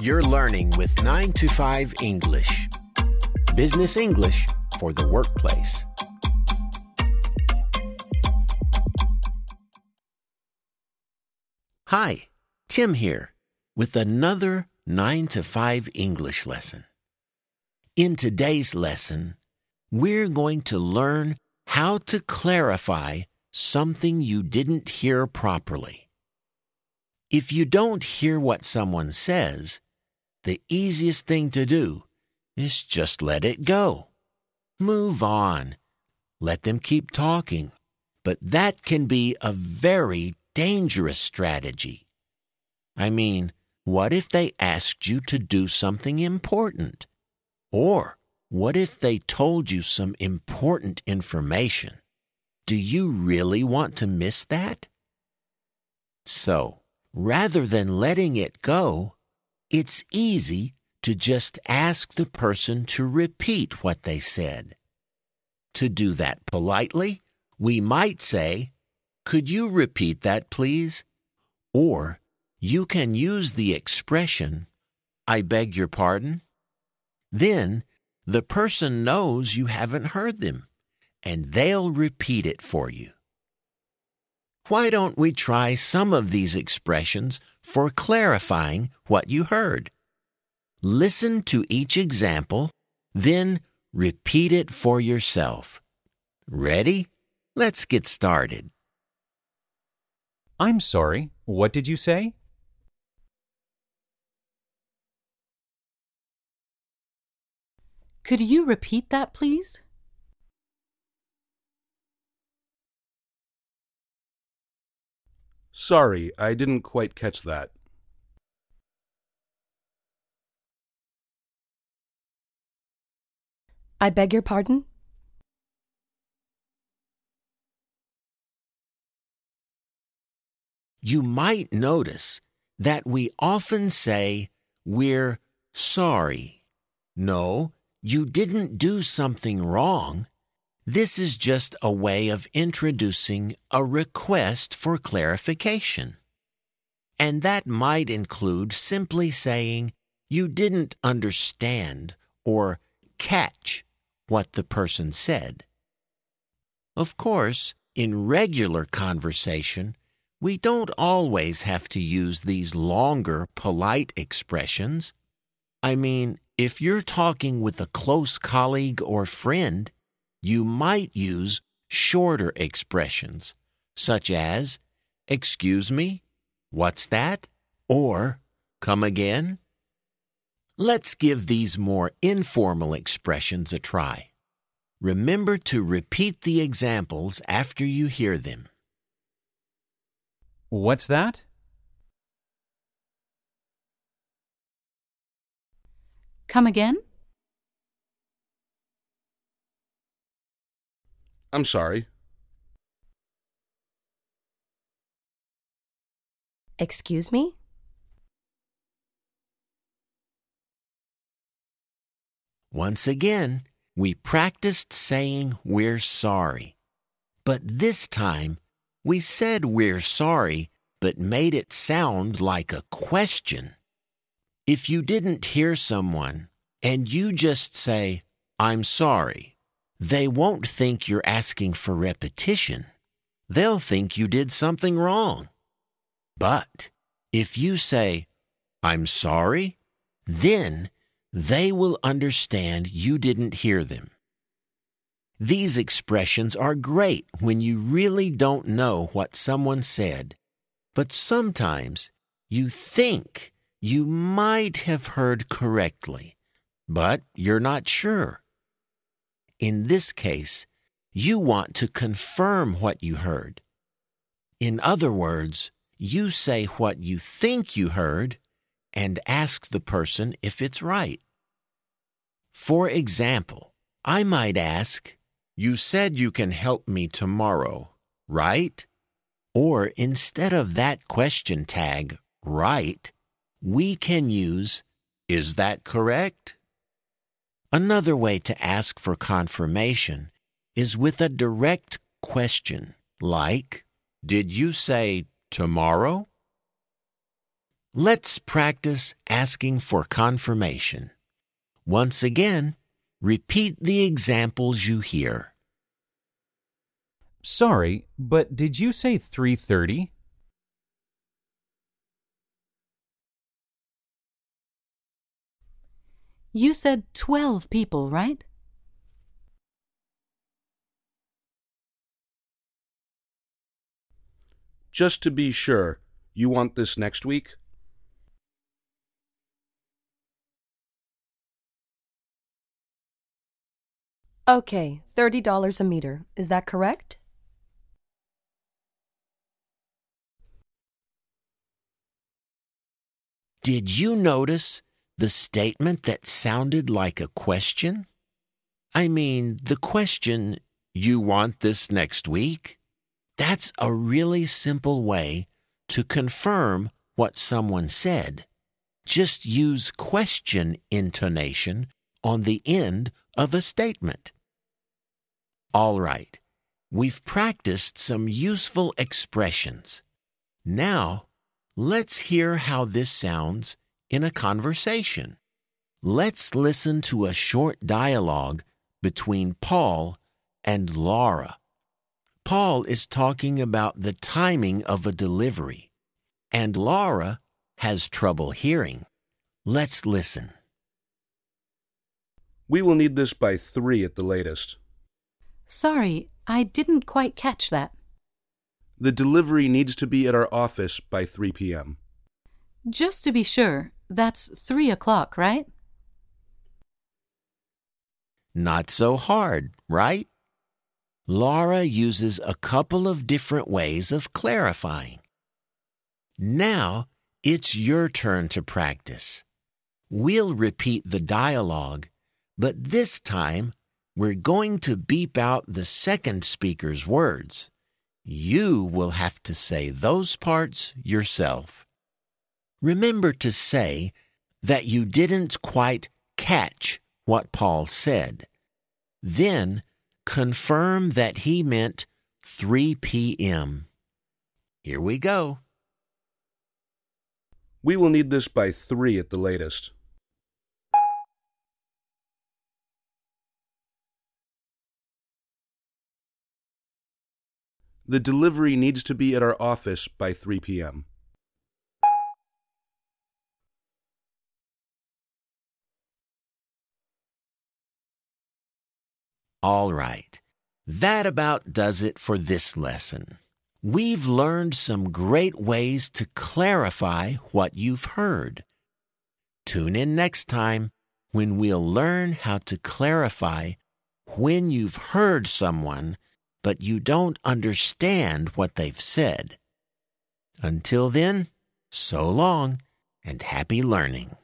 You're learning with 925 English. Business English for the workplace. Hi, Tim here with another 925 English lesson. In today's lesson, we're going to learn how to clarify something you didn't hear properly. If you don't hear what someone says, the easiest thing to do is just let it go. Move on. Let them keep talking. But that can be a very dangerous strategy. I mean, what if they asked you to do something important? Or what if they told you some important information? Do you really want to miss that? So, rather than letting it go, it's easy to just ask the person to repeat what they said. To do that politely, we might say, "Could you repeat that, please?" Or you can use the expression, "I beg your pardon." Then the person knows you haven't heard them, and they'll repeat it for you. Why don't we try some of these expressions for clarifying what you heard? Listen to each example, then repeat it for yourself. Ready? Let's get started. I'm sorry, what did you say? Could you repeat that, please? Sorry, I didn't quite catch that. I beg your pardon? You might notice that we often say we're sorry. No, you didn't do something wrong. This is just a way of introducing a request for clarification. And that might include simply saying you didn't understand or catch what the person said. Of course, in regular conversation, we don't always have to use these longer, polite expressions. I mean, if you're talking with a close colleague or friend, you might use shorter expressions, such as, "Excuse me, what's that?" or "Come again?" Let's give these more informal expressions a try. Remember to repeat the examples after you hear them. What's that? Come again? I'm sorry. Excuse me? Once again, we practiced saying we're sorry. But this time, we said we're sorry, but made it sound like a question. If you didn't hear someone and you just say, "I'm sorry," they won't think you're asking for repetition. They'll think you did something wrong. But if you say, "I'm sorry," then they will understand you didn't hear them. These expressions are great when you really don't know what someone said, but sometimes you think you might have heard correctly, but you're not sure. In this case, you want to confirm what you heard. In other words, you say what you think you heard and ask the person if it's right. For example, I might ask, "You said you can help me tomorrow, right?" Or instead of that question tag, "right," we can use, "Is that correct?" Another way to ask for confirmation is with a direct question, like, "Did you say tomorrow?" Let's practice asking for confirmation. Once again, repeat the examples you hear. Sorry, but did you say 3:30? You said 12 people, right? Just to be sure, you want this next week? Okay, $30 a meter. Is that correct? Did you notice the statement that sounded like a question? I mean, the question, you want this next week? That's a really simple way to confirm what someone said. Just use question intonation on the end of a statement. All right, we've practiced some useful expressions. Now, let's hear how this sounds in a conversation. Let's listen to a short dialogue between Paul and Laura. Paul is talking about the timing of a delivery, and Laura has trouble hearing. Let's listen. We will need this by 3 at the latest. Sorry, I didn't quite catch that. The delivery needs to be at our office by 3 p.m. Just to be sure, that's 3 o'clock, right? Not so hard, right? Laura uses a couple of different ways of clarifying. Now, it's your turn to practice. We'll repeat the dialogue, but this time, we're going to beep out the second speaker's words. You will have to say those parts yourself. Remember to say that you didn't quite catch what Paul said. Then confirm that he meant 3 p.m. Here we go. We will need this by 3 at the latest. The delivery needs to be at our office by 3 p.m. All right, that about does it for this lesson. We've learned some great ways to clarify what you've heard. Tune in next time when we'll learn how to clarify when you've heard someone but you don't understand what they've said. Until then, so long and happy learning.